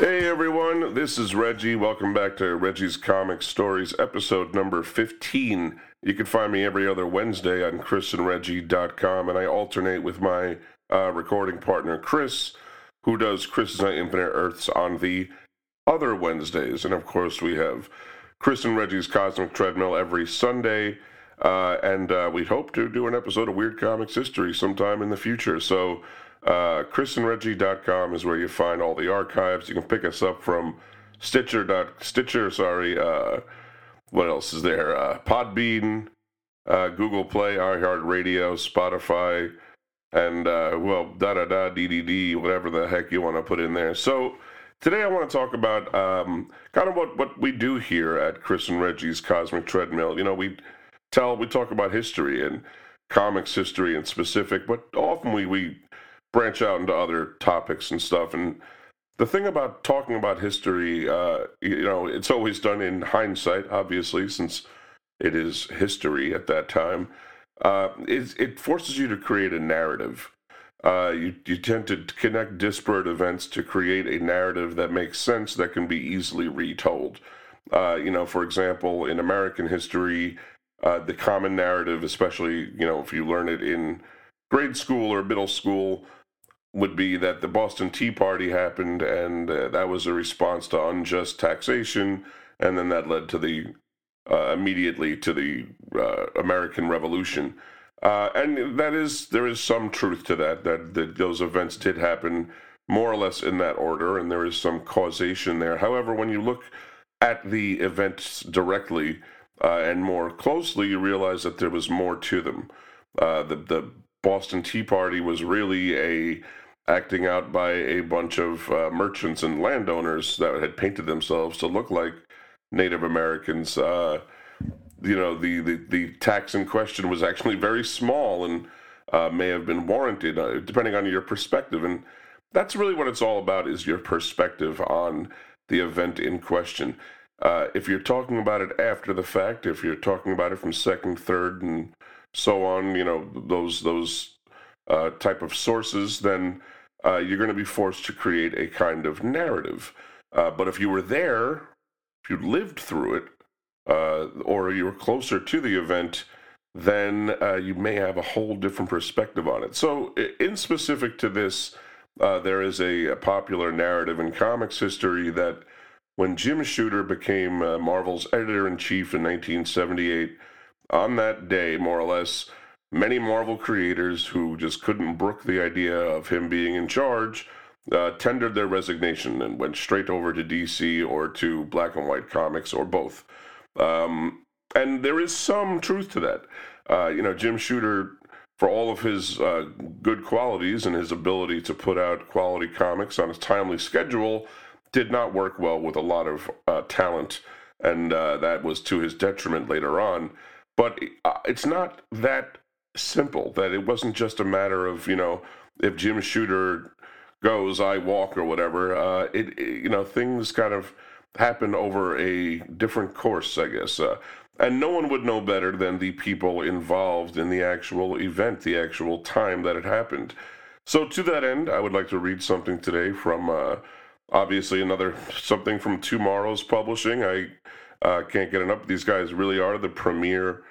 Hey everyone, this is Reggie. Welcome back to Reggie's Comics Stories, episode number 15. You can find me every other Wednesday on ChrisAndReggie.com, and I alternate with my recording partner, Chris, who does Chris's Infinite Earths on the other Wednesdays. And of course, we have Chris and Reggie's Cosmic Treadmill every Sunday, and we hope to do an episode of Weird Comics History sometime in the future. So ChrisAndReggie.com is where you find all the archives. You can pick us up from Stitcher. What else is there? Podbean, Google Play, iHeartRadio, Spotify, and whatever the heck you want to put in there. So today I want to talk about kind of what we do here at Chris and Reggie's Cosmic Treadmill. You know, we talk about history and comics history in specific, but often we branch out into other topics and stuff. And the thing about talking about history, it's always done in hindsight, obviously, since it is history at that time. It forces you to create a narrative. You tend to connect disparate events to create a narrative that makes sense, that can be easily retold. For example, in American history, the common narrative, especially, if you learn it in grade school or middle school, would be that the Boston Tea Party happened, and that was a response to unjust taxation, and then that led to the American Revolution. And there is some truth to that those events did happen more or less in that order, and there is some causation there. However, when you look at the events directly and more closely, you realize that there was more to them. The Boston Tea Party was really acting out by a bunch of merchants and landowners that had painted themselves to look like Native Americans. The tax in question was actually very small and may have been warranted, depending on your perspective. And that's really what it's all about, is your perspective on the event in question. If you're talking about it after the fact, if you're talking about it from second, third, and so on, those type of sources, then you're going to be forced to create a kind of narrative. But if you were there, if you lived through it, or you were closer to the event, then you may have a whole different perspective on it. So, in specific to this, there is a popular narrative in comics history that when Jim Shooter became Marvel's editor-in-chief in 1978, on that day, more or less, many Marvel creators who just couldn't brook the idea of him being in charge tendered their resignation and went straight over to DC or to Black and White Comics or both. And there is some truth to that. Jim Shooter, for all of his good qualities and his ability to put out quality comics on a timely schedule, did not work well with a lot of talent, and that was to his detriment later on. But it's not that simple, that it wasn't just a matter of, if Jim Shooter goes, I walk or whatever. Things kind of happen over a different course, I guess. And no one would know better than the people involved in the actual event, the actual time that it happened. So to that end, I would like to read something today from, something from TWOMorrows Publishing. I can't get enough. These guys really are the premier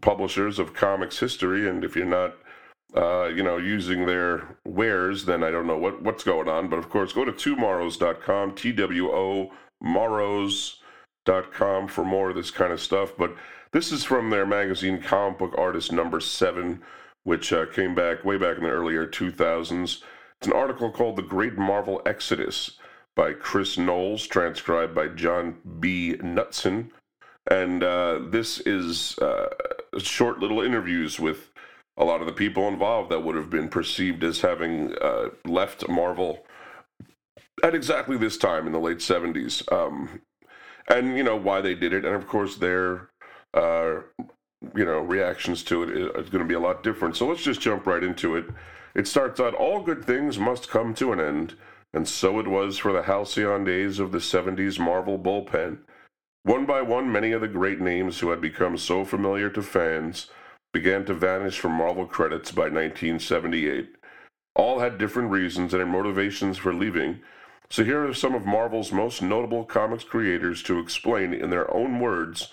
publishers of comics history, and if you're not, using their wares, then I don't know what's going on. But of course, go to TWOMorrows.com, TWOMorrows.com for more of this kind of stuff. But this is from their magazine, Comic Book Artist #7, which came back way back in the earlier 2000s. It's an article called "The Great Marvel Exodus" by Chris Knowles, transcribed by John B. Knutson. And this is short little interviews with a lot of the people involved that would have been perceived as having left Marvel at exactly this time in the late 70s. And why they did it. And, of course, their, reactions to it is going to be a lot different. So let's just jump right into it. It starts out, "All good things must come to an end. And so it was for the halcyon days of the 70s Marvel bullpen. One by one, many of the great names who had become so familiar to fans began to vanish from Marvel credits by 1978. All had different reasons and motivations for leaving, So here are some of Marvel's most notable comics creators to explain in their own words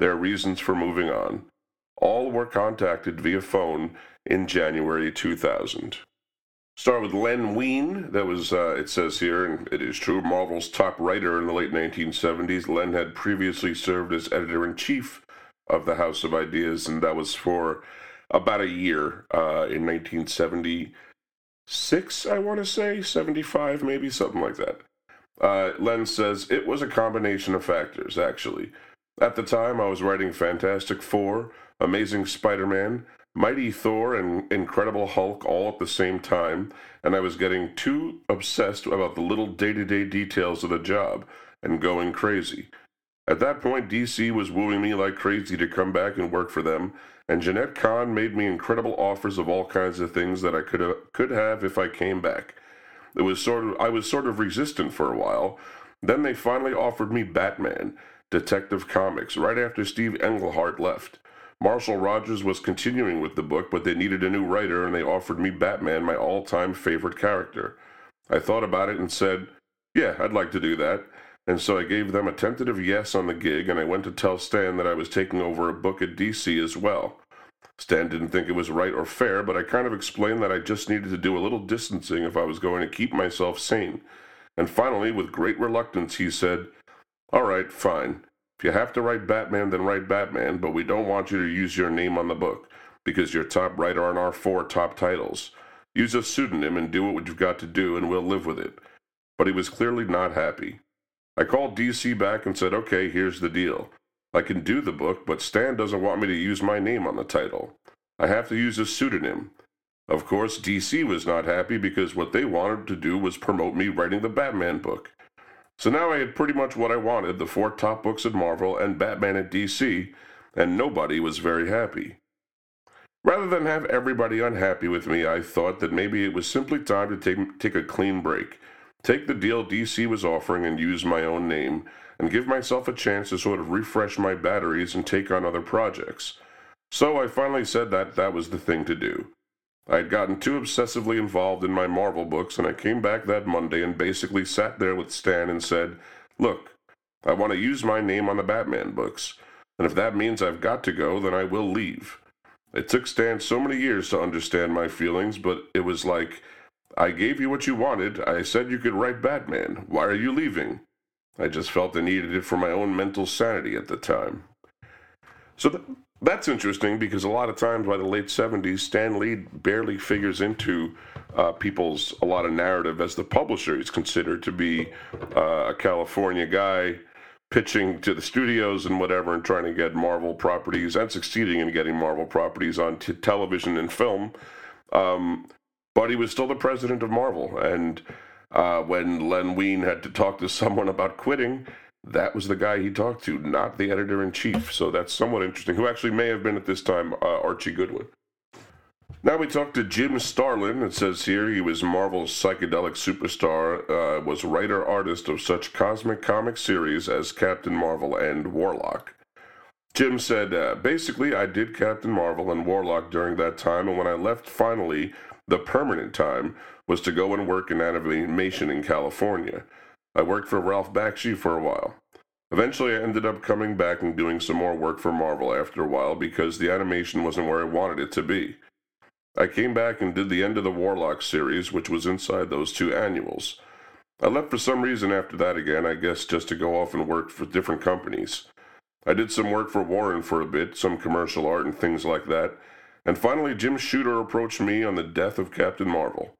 their reasons for moving on. All were contacted via phone in January 2000. Start with Len Wein. That was, it says here, and it is true, Marvel's top writer in the late 1970s. Len had previously served as editor-in-chief of the House of Ideas, and that was for about a year in 1976, I want to say, 75 maybe, something like that. Len says, it was a combination of factors, actually. At the time, I was writing Fantastic Four, Amazing Spider-Man, Mighty Thor, and Incredible Hulk all at the same time, and I was getting too obsessed about the little day-to-day details of the job and going crazy. At that point, DC was wooing me like crazy to come back and work for them, and Jeanette Kahn made me incredible offers of all kinds of things that I could have if I came back. I was sort of resistant for a while. Then they finally offered me Batman, Detective Comics, right after Steve Englehart left. Marshall Rogers was continuing with the book, but they needed a new writer, and they offered me Batman, my all-time favorite character. I thought about it and said, yeah, I'd like to do that. And so I gave them a tentative yes on the gig, and I went to tell Stan that I was taking over a book at DC as well. Stan didn't think it was right or fair, but I kind of explained that I just needed to do a little distancing if I was going to keep myself sane. And finally, with great reluctance, he said, all right, fine. If you have to write Batman, then write Batman, but we don't want you to use your name on the book, because you're top writer on our 4 top titles. Use a pseudonym and do what you've got to do, and we'll live with it. But he was clearly not happy. I called DC back and said, okay, here's the deal. I can do the book, but Stan doesn't want me to use my name on the title. I have to use a pseudonym. Of course, DC was not happy because what they wanted to do was promote me writing the Batman book. So now I had pretty much what I wanted, the 4 top books at Marvel and Batman at DC, and nobody was very happy. Rather than have everybody unhappy with me, I thought that maybe it was simply time to take a clean break. Take the deal DC was offering and use my own name, and give myself a chance to sort of refresh my batteries and take on other projects. So I finally said that was the thing to do. I had gotten too obsessively involved in my Marvel books, and I came back that Monday and basically sat there with Stan and said, look, I want to use my name on the Batman books, and if that means I've got to go, then I will leave. It took Stan so many years to understand my feelings, but it was like, I gave you what you wanted, I said you could write Batman, why are you leaving? I just felt I needed it for my own mental sanity at the time. So that's interesting, because a lot of times by the late 70s, Stan Lee barely figures into people's, a lot of narrative as the publisher. He's considered to be a California guy pitching to the studios and whatever and trying to get Marvel properties and succeeding in getting Marvel properties on television and film. But he was still the president of Marvel. And when Len Wein had to talk to someone about quitting, that was the guy he talked to, not the editor-in-chief. So that's somewhat interesting, who actually may have been at this time Archie Goodwin. Now we talk to Jim Starlin. It says here he was Marvel's psychedelic superstar, was writer-artist of such cosmic comic series as Captain Marvel and Warlock. Jim said, basically, I did Captain Marvel and Warlock during that time, and when I left finally, the permanent time was to go and work in animation in California. I worked for Ralph Bakshi for a while. Eventually, I ended up coming back and doing some more work for Marvel after a while because the animation wasn't where I wanted it to be. I came back and did the end of the Warlock series, which was inside those 2 annuals. I left for some reason after that again, I guess just to go off and work for different companies. I did some work for Warren for a bit, some commercial art and things like that. And finally, Jim Shooter approached me on the death of Captain Marvel.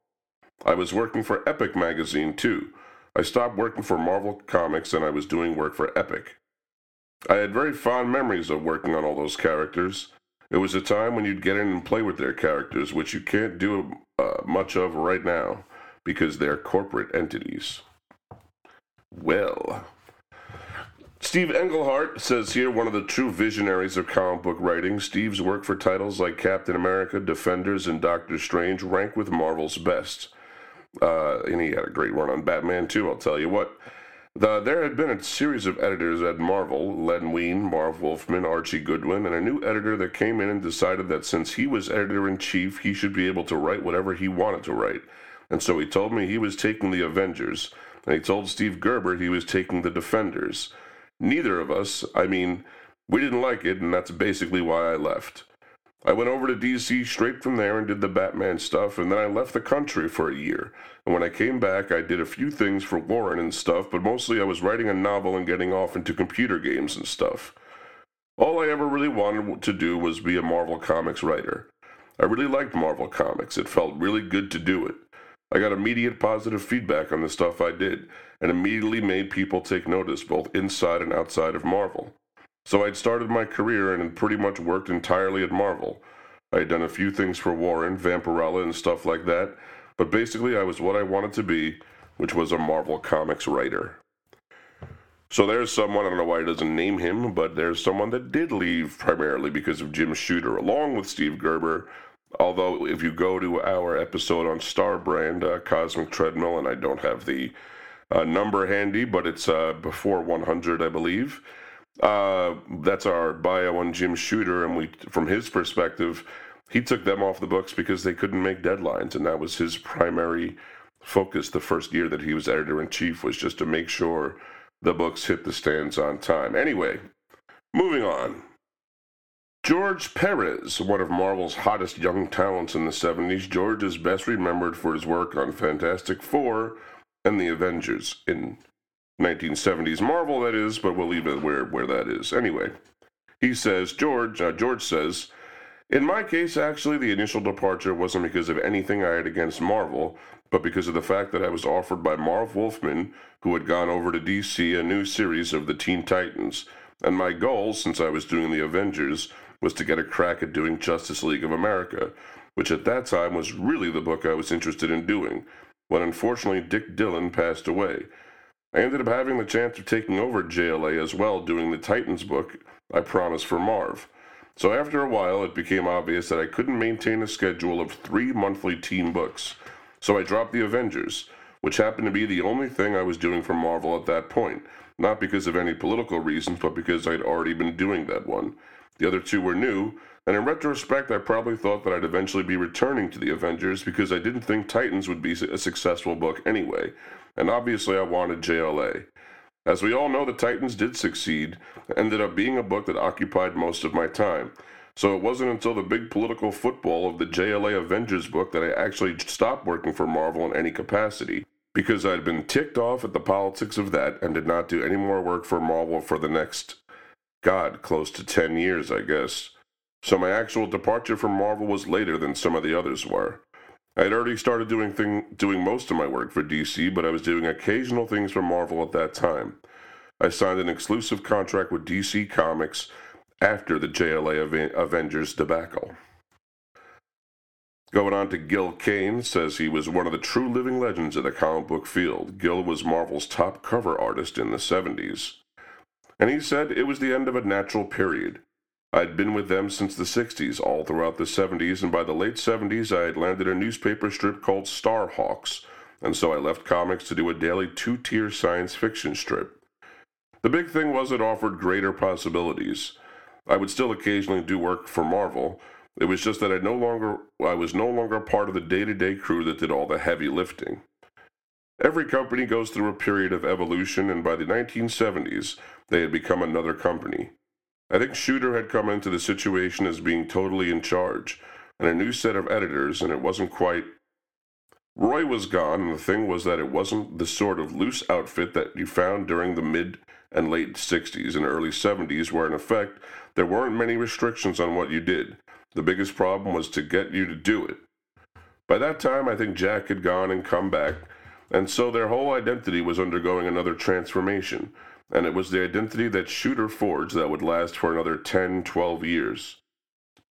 I was working for Epic Magazine, too. I stopped working for Marvel Comics, and I was doing work for Epic. I had very fond memories of working on all those characters. It was a time when you'd get in and play with their characters, which you can't do much of right now, because they're corporate entities. Well, Steve Englehart says here, one of the true visionaries of comic book writing, Steve's work for titles like Captain America, Defenders, and Doctor Strange rank with Marvel's best. And he had a great run on Batman, too, I'll tell you what. There had been a series of editors at Marvel, Len Wein, Marv Wolfman, Archie Goodwin, and a new editor that came in and decided that since he was editor-in-chief, he should be able to write whatever he wanted to write. And so he told me he was taking the Avengers, I told Steve Gerber he was taking the Defenders. Neither of us, we didn't like it, and that's basically why I left. I went over to DC straight from there and did the Batman stuff, and then I left the country for a year. And when I came back, I did a few things for Warren and stuff, but mostly I was writing a novel and getting off into computer games and stuff. All I ever really wanted to do was be a Marvel Comics writer. I really liked Marvel Comics. It felt really good to do it. I got immediate positive feedback on the stuff I did, and immediately made people take notice both inside and outside of Marvel. So I'd started my career and had pretty much worked entirely at Marvel. I had done a few things for Warren, Vampirella, and stuff like that, but basically I was what I wanted to be, which was a Marvel Comics writer. So there's someone, I don't know why he doesn't name him, but there's someone that did leave primarily because of Jim Shooter, along with Steve Gerber, although if you go to our episode on Star Brand, Cosmic Treadmill, and I don't have the number handy, but it's before 100, I believe. That's our bio on Jim Shooter, and we, from his perspective, he took them off the books because they couldn't make deadlines, and that was his primary focus the first year that he was editor-in-chief, was just to make sure the books hit the stands on time. Anyway, moving on. George Perez, one of Marvel's hottest young talents in the 70s, George is best remembered for his work on Fantastic Four and the Avengers in 1970s Marvel, that is, but we'll leave it where that is. Anyway, he says, George says, in my case, actually, the initial departure wasn't because of anything I had against Marvel, but because of the fact that I was offered by Marv Wolfman, who had gone over to DC, a new series of the Teen Titans, and my goal, since I was doing the Avengers, was to get a crack at doing Justice League of America, which at that time was really the book I was interested in doing, when unfortunately Dick Dillon passed away. I ended up having the chance of taking over JLA as well, doing the Titans book I promised for Marv. So after a while, it became obvious that I couldn't maintain a schedule of 3 monthly team books. So I dropped the Avengers, which happened to be the only thing I was doing for Marvel at that point, not because of any political reasons, but because I'd already been doing that one. The other 2 were new, and in retrospect, I probably thought that I'd eventually be returning to the Avengers because I didn't think Titans would be a successful book anyway. And obviously I wanted JLA. As we all know, the Titans did succeed, ended up being a book that occupied most of my time. So it wasn't until the big political football of the JLA Avengers book that I actually stopped working for Marvel in any capacity, because I'd been ticked off at the politics of that and did not do any more work for Marvel for the next, close to 10 years, I guess. So my actual departure from Marvel was later than some of the others were. I had already started doing most of my work for DC, but I was doing occasional things for Marvel at that time. I signed an exclusive contract with DC Comics after the JLA Avengers debacle. Going on to Gil Kane, says he was one of the true living legends of the comic book field. Gil was Marvel's top cover artist in the 70s. And he said it was the end of a natural period. I'd been with them since the 60s, all throughout the 70s, and by the late 70s I had landed a newspaper strip called Starhawks, and so I left comics to do a daily 2-tier science fiction strip. The big thing was it offered greater possibilities. I would still occasionally do work for Marvel. It was just that I was no longer part of the day-to-day crew that did all the heavy lifting. Every company goes through a period of evolution, and by the 1970s they had become another company. I think Shooter had come into the situation as being totally in charge, and a new set of editors, and it wasn't quite... Roy was gone, and the thing was that it wasn't the sort of loose outfit that you found during the mid and late 60s and early 70s, where in effect, there weren't many restrictions on what you did. The biggest problem was to get you to do it. By that time, I think Jack had gone and come back, and so their whole identity was undergoing another transformation. And it was the identity that Shooter forged that would last for another 10-12 years.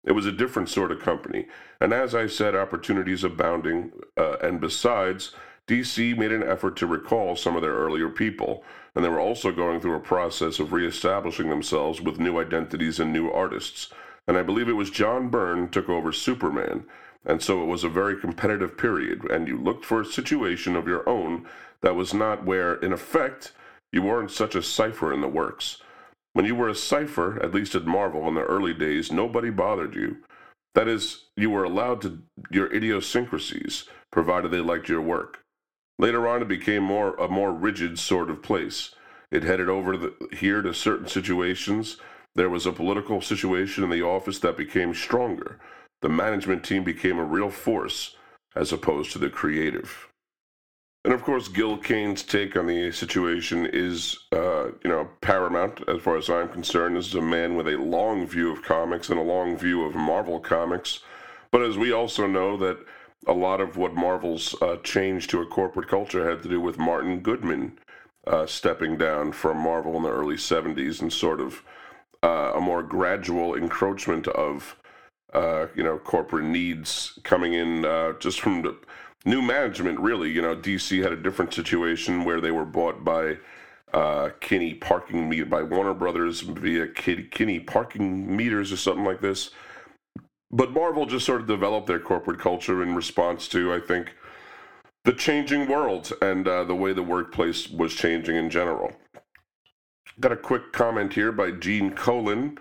It was a different sort of company, and as I said, opportunities abounding, and besides, DC made an effort to recall some of their earlier people, and they were also going through a process of reestablishing themselves with new identities and new artists, and I believe it was John Byrne took over Superman, and so it was a very competitive period, and you looked for a situation of your own that was not where, in effect, you weren't such a cipher in the works. When you were a cipher, at least at Marvel in the early days, nobody bothered you. That is, you were allowed to your idiosyncrasies, provided they liked your work. Later on, it became a more rigid sort of place. It headed over here to certain situations. There was a political situation in the office that became stronger. The management team became a real force, as opposed to the creative. And of course, Gil Kane's take on the situation is, paramount as far as I'm concerned. This is a man with a long view of comics and a long view of Marvel comics. But as we also know that a lot of what Marvel's change to a corporate culture had to do with Martin Goodman stepping down from Marvel in the early 70s and sort of a more gradual encroachment of, corporate needs coming in just from the new management, really. DC had a different situation where they were bought by Kinney parking meter, by Warner Brothers via Kinney parking meters or something like this. But Marvel just sort of developed their corporate culture in response to, I think, the changing world and the way the workplace was changing in general. Got a quick comment here by Gene Colan,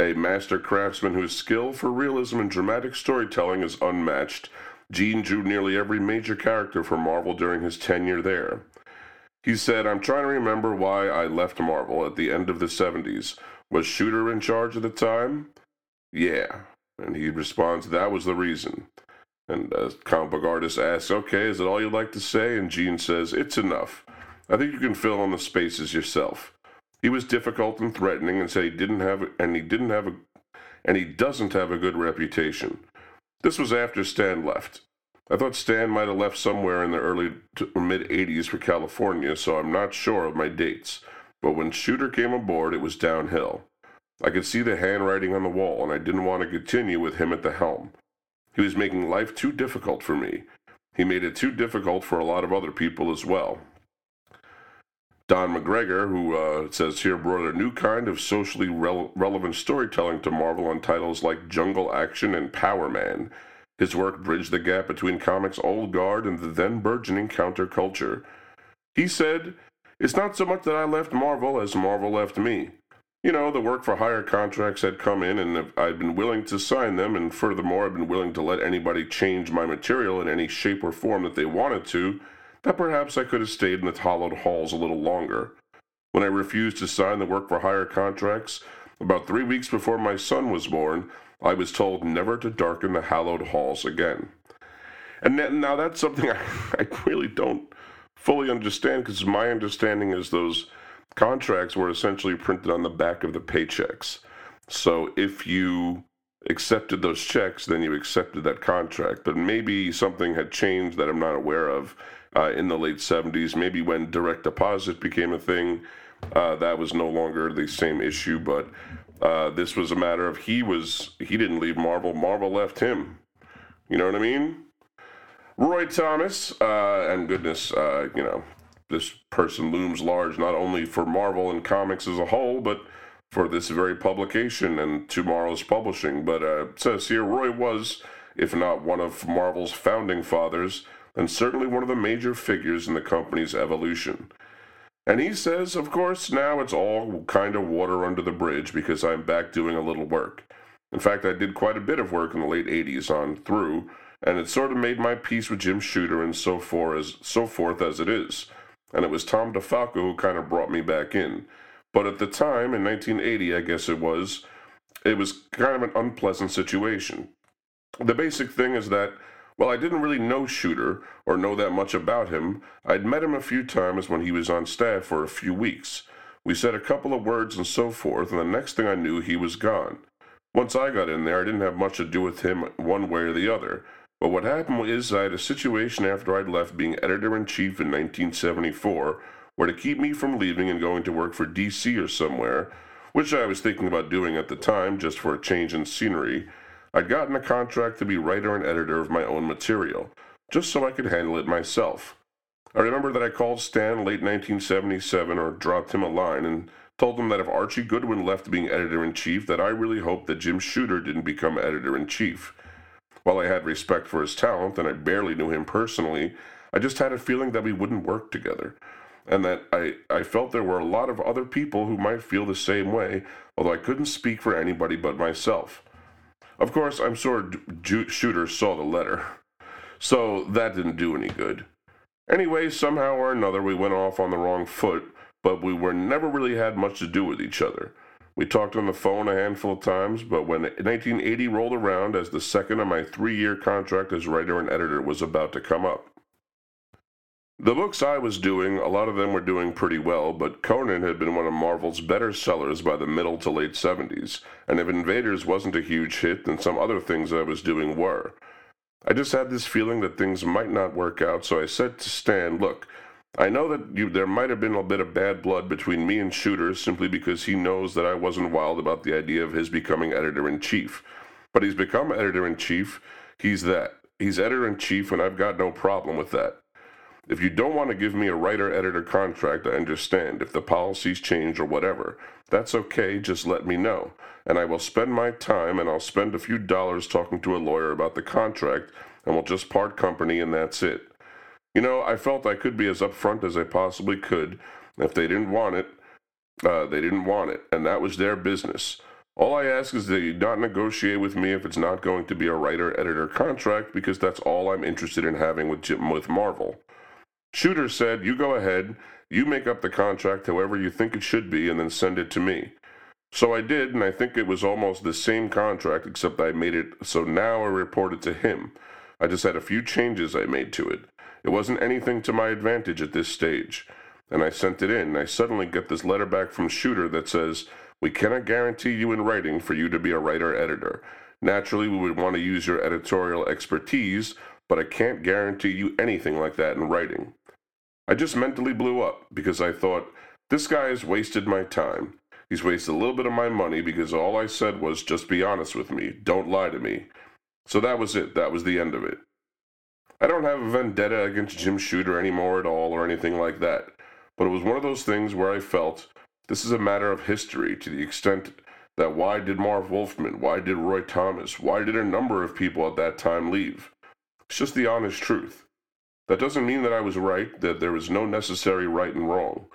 a master craftsman whose skill for realism and dramatic storytelling is unmatched. Gene drew nearly every major character for Marvel during his tenure there. He said, "I'm trying to remember why I left Marvel at the end of the 70s. Was Shooter in charge at the time? Yeah." And he responds, "That was the reason." And a comic book artist asks, "Okay, is it all you'd like to say?" And Gene says, "It's enough. I think you can fill in the spaces yourself. He was difficult and threatening, and said he doesn't have a good reputation." This was after Stan left. I thought Stan might have left somewhere in the early to mid-80s for California, so I'm not sure of my dates. But when Shooter came aboard, it was downhill. I could see the handwriting on the wall, and I didn't want to continue with him at the helm. He was making life too difficult for me. He made it too difficult for a lot of other people as well. Don McGregor, who it says here, brought a new kind of socially relevant storytelling to Marvel on titles like Jungle Action and Power Man. His work bridged the gap between comics' old guard and the then burgeoning counterculture. He said, "It's not so much that I left Marvel as Marvel left me. The work-for-hire contracts had come in, and I'd been willing to sign them, and furthermore, I'd been willing to let anybody change my material in any shape or form that they wanted to, that perhaps I could have stayed in the hollowed halls a little longer. When I refused to sign the work-for-hire contracts, about 3 weeks before my son was born, I was told never to darken the hallowed halls again." And now that's something I really don't fully understand, because my understanding is those contracts were essentially printed on the back of the paychecks. So if you accepted those checks, then you accepted that contract. But maybe something had changed that I'm not aware of. In the late 70s, maybe when direct deposit became a thing, that was no longer the same issue, but this was a matter of he didn't leave Marvel, Marvel left him. You know what I mean? Roy Thomas, and goodness, this person looms large not only for Marvel and comics as a whole, but for this very publication and Tomorrow's Publishing. But it says here, Roy was, if not one of Marvel's founding fathers, and certainly one of the major figures in the company's evolution. And he says, "Of course, now it's all kind of water under the bridge because I'm back doing a little work. In fact, I did quite a bit of work in the late 80s on through, and it sort of made my peace with Jim Shooter and so forth as it is. And it was Tom DeFalco who kind of brought me back in. But at the time, in 1980, I guess it was kind of an unpleasant situation. The basic thing is that, well, I didn't really know Shooter or know that much about him. I'd met him a few times when he was on staff for a few weeks. We said a couple of words and so forth, and the next thing I knew, he was gone. Once I got in there, I didn't have much to do with him one way or the other. But what happened is I had a situation after I'd left being editor-in-chief in 1974, where to keep me from leaving and going to work for DC or somewhere, which I was thinking about doing at the time just for a change in scenery, I'd gotten a contract to be writer and editor of my own material, just so I could handle it myself. I remember that I called Stan late 1977 or dropped him a line and told him that if Archie Goodwin left being editor-in-chief, that I really hoped that Jim Shooter didn't become editor-in-chief. While I had respect for his talent and I barely knew him personally, I just had a feeling that we wouldn't work together, and that I felt there were a lot of other people who might feel the same way, although I couldn't speak for anybody but myself. Of course, I'm sure Shooter saw the letter, so that didn't do any good. Anyway, somehow or another, we went off on the wrong foot, but we were never really had much to do with each other. We talked on the phone a handful of times, but when 1980 rolled around, as the second of my 3-year contract as writer and editor was about to come up. The books I was doing, a lot of them were doing pretty well, but Conan had been one of Marvel's better sellers by the middle to late 70s, and if Invaders wasn't a huge hit, then some other things I was doing were. I just had this feeling that things might not work out, so I said to Stan, look, I know that there might have been a bit of bad blood between me and Shooter simply because he knows that I wasn't wild about the idea of his becoming editor-in-chief. But he's become editor-in-chief, he's that. He's editor-in-chief, and I've got no problem with that. If you don't want to give me a writer-editor contract, I understand. If the policies change or whatever, that's okay, just let me know. And I will spend my time, and I'll spend a few dollars talking to a lawyer about the contract, and we'll just part company, and that's it. You know, I felt I could be as upfront as I possibly could. If they didn't want it, they didn't want it, and that was their business. All I ask is that you not negotiate with me if it's not going to be a writer-editor contract, because that's all I'm interested in having with Marvel. Shooter said, you go ahead, you make up the contract however you think it should be, and then send it to me. So I did, and I think it was almost the same contract, except I made it so now I report it to him. I just had a few changes I made to it. It wasn't anything to my advantage at this stage. And I sent it in, and I suddenly get this letter back from Shooter that says, we cannot guarantee you in writing for you to be a writer-editor. Naturally, we would want to use your editorial expertise, but I can't guarantee you anything like that in writing. I just mentally blew up because I thought, this guy has wasted my time. He's wasted a little bit of my money because all I said was, just be honest with me. Don't lie to me. So that was it. That was the end of it. I don't have a vendetta against Jim Shooter anymore at all or anything like that. But it was one of those things where I felt, this is a matter of history to the extent that why did Marv Wolfman, why did Roy Thomas, why did a number of people at that time leave? It's just the honest truth. That doesn't mean that I was right, that there was no necessary right and wrong,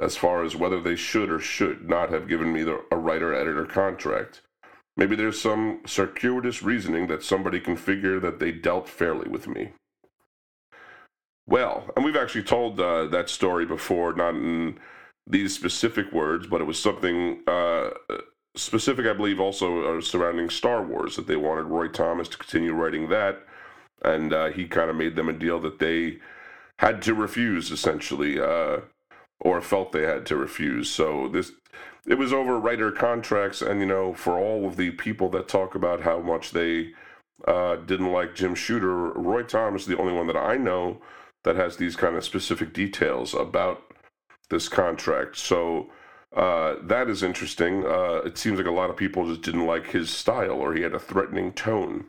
as far as whether they should or should not have given me a writer-editor contract. Maybe there's some circuitous reasoning that somebody can figure that they dealt fairly with me. Well, and we've actually told that story before, not in these specific words, but it was something specific, I believe, also surrounding Star Wars, that they wanted Roy Thomas to continue writing that. And he kind of made them a deal that they had to refuse, essentially, or felt they had to refuse. So it was over writer contracts, and, you know, for all of the people that talk about how much they didn't like Jim Shooter, Roy Thomas is the only one that I know that has these kind of specific details about this contract. So that is interesting. It seems like a lot of people just didn't like his style, or he had a threatening tone.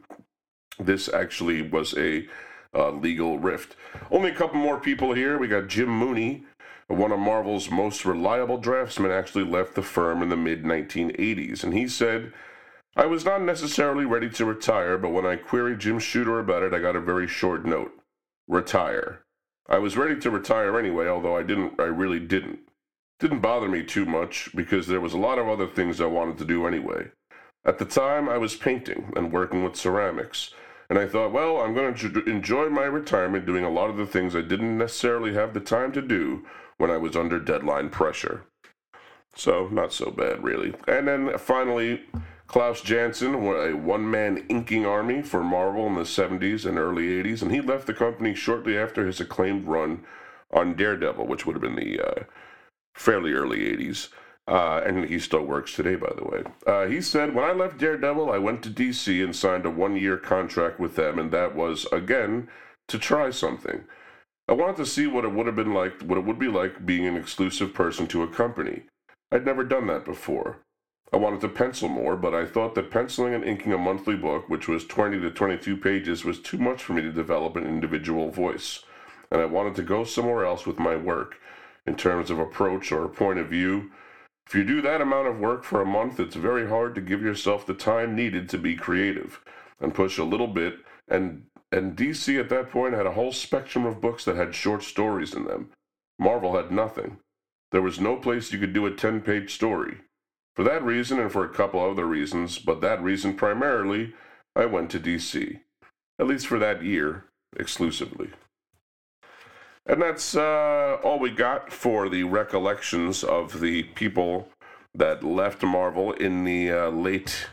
This actually was a legal rift. Only a couple more people here. We got Jim Mooney, one of Marvel's most reliable draftsmen, actually left the firm in the mid-1980s. And he said, I was not necessarily ready to retire, but when I queried Jim Shooter about it, I got a very short note. Retire. I was ready to retire anyway, although I really didn't. It didn't bother me too much because there was a lot of other things I wanted to do anyway. At the time, I was painting and working with ceramics. And I thought, well, I'm going to enjoy my retirement doing a lot of the things I didn't necessarily have the time to do when I was under deadline pressure. So, not so bad, really. And then, finally, Klaus Janson, a one-man inking army for Marvel in the 70s and early 80s, and he left the company shortly after his acclaimed run on Daredevil, which would have been the fairly early 80s. And he still works today, by the way. He said, when I left Daredevil, I went to DC and signed a 1-year contract with them, and that was, again, to try something. I wanted to see what it would be like being an exclusive person to a company. I'd never done that before. I wanted to pencil more, but I thought that penciling and inking a monthly book, which was 20 to 22 pages, was too much for me to develop an individual voice. And I wanted to go somewhere else with my work, in terms of approach or point of view. If you do that amount of work for a month, it's very hard to give yourself the time needed to be creative and push a little bit. And DC at that point had a whole spectrum of books that had short stories in them. Marvel had nothing. There was no place you could do a 10-page story. For that reason, and for a couple other reasons, but that reason primarily, I went to DC. At least for that year, exclusively. And that's all we got for the recollections of the people that left Marvel in the late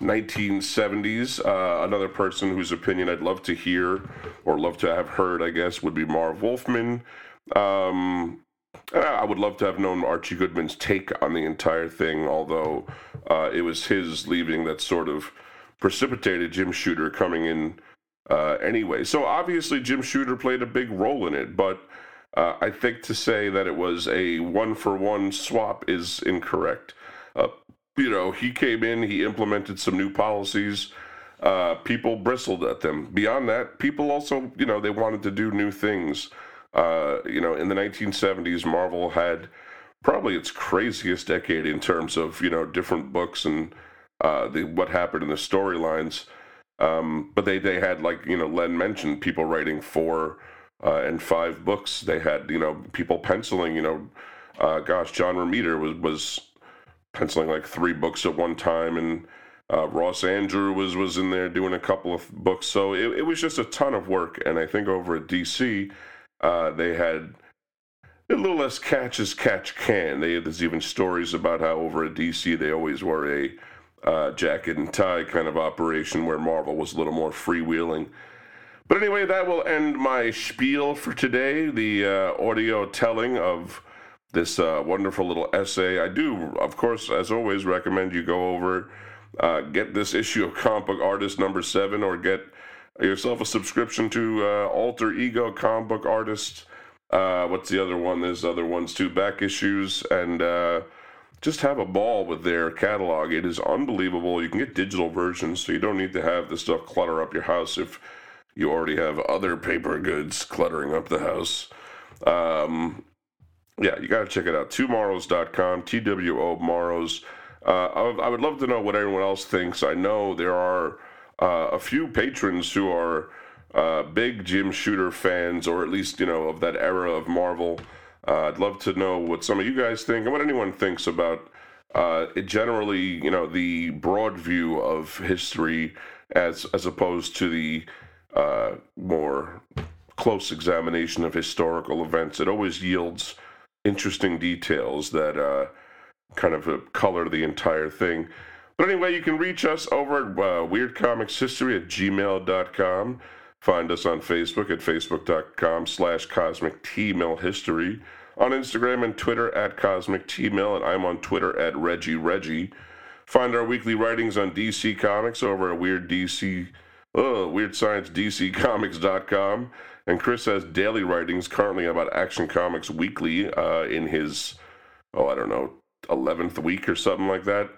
1970s. Another person whose opinion I'd love to hear, or love to have heard, I guess, would be Marv Wolfman. I would love to have known Archie Goodwin's take on the entire thing, although it was his leaving that sort of precipitated Jim Shooter coming in anyway. So obviously Jim Shooter played a big role in it, but I think to say that it was a one-for-one swap is incorrect. You know, he came in, he implemented some new policies. People bristled at them. Beyond that, people also, you know, they wanted to do new things. You know, in the 1970s, Marvel had probably its craziest decade in terms of, you know, different books and what happened in the storylines. But they had, like, you know, Len mentioned, people writing 4 and 5 books. They had, you know, people penciling, you know, John Romita was penciling like 3 books at one time, and Ross Andrew was in there doing a couple of books. So it was just a ton of work. And I think over at DC, they had a little less catch as catch can. There's even stories about how over at DC they always were a jacket and tie kind of operation, where Marvel was a little more freewheeling. But anyway, that will end my spiel for today, the audio telling of this wonderful little essay. I do, of course, as always, recommend you go over, get this issue of Comic Book Artist number 7, or get yourself a subscription to Alter Ego, Comic Book Artist. What's the other one? There's other ones too, back issues, and just have a ball with their catalog. It is unbelievable. You can get digital versions, so you don't need to have this stuff clutter up your house if you already have other paper goods cluttering up the house. Yeah, you got to check it out. TWOMorrows.com, TWOMorrows. I would love to know what everyone else thinks. I know there are a few patrons who are big Jim Shooter fans, or at least, you know, of that era of Marvel. I'd love to know what some of you guys think and what anyone thinks about it generally, you know, the broad view of history as opposed to the more close examination of historical events. It always yields interesting details that kind of color the entire thing. But anyway, you can reach us over at weirdcomicshistory@gmail.com. Find us on Facebook at facebook.com/cosmictmailhistory. On Instagram and Twitter at cosmictmail, and I'm on Twitter at ReggieReggie. Find our weekly writings on DC Comics over at WeirdScienceDCComics.com. And Chris has daily writings currently about Action Comics Weekly in his, 11th week or something like that,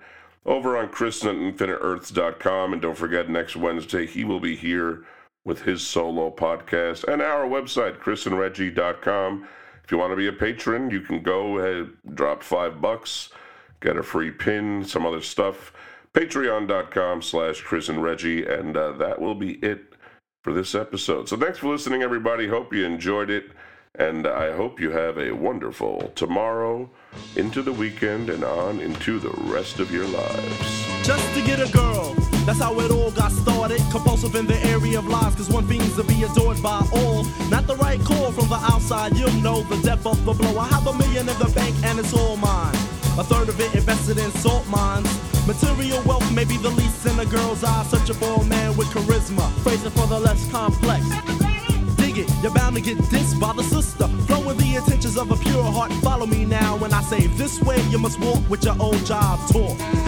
over on Chris and Infinite Earths.com. And don't forget, next Wednesday he will be here with his solo podcast, and our website, ChrisAndReggie.com. If you want to be a patron, you can go ahead, drop $5, get a free pin, some other stuff. Patreon.com/ChrisAndReggie, and that will be it for this episode. So thanks for listening, everybody. Hope you enjoyed it, and I hope you have a wonderful tomorrow, into the weekend, and on into the rest of your lives. Just to get a girl, that's how it all got started. Compulsive in the area of lies, cause one thing's to be adored by all. Not the right call from the outside, you'll know the depth of the blow. I have $1 million in the bank and it's all mine. A third of it invested in salt mines. Material wealth may be the least in a girl's eye. Searching for a man with charisma, phrasing for the less complex. Dig it, you're bound to get dissed by the sister. Flow with the intentions of a pure heart. Follow me now when I say this way, you must walk with your old job taught.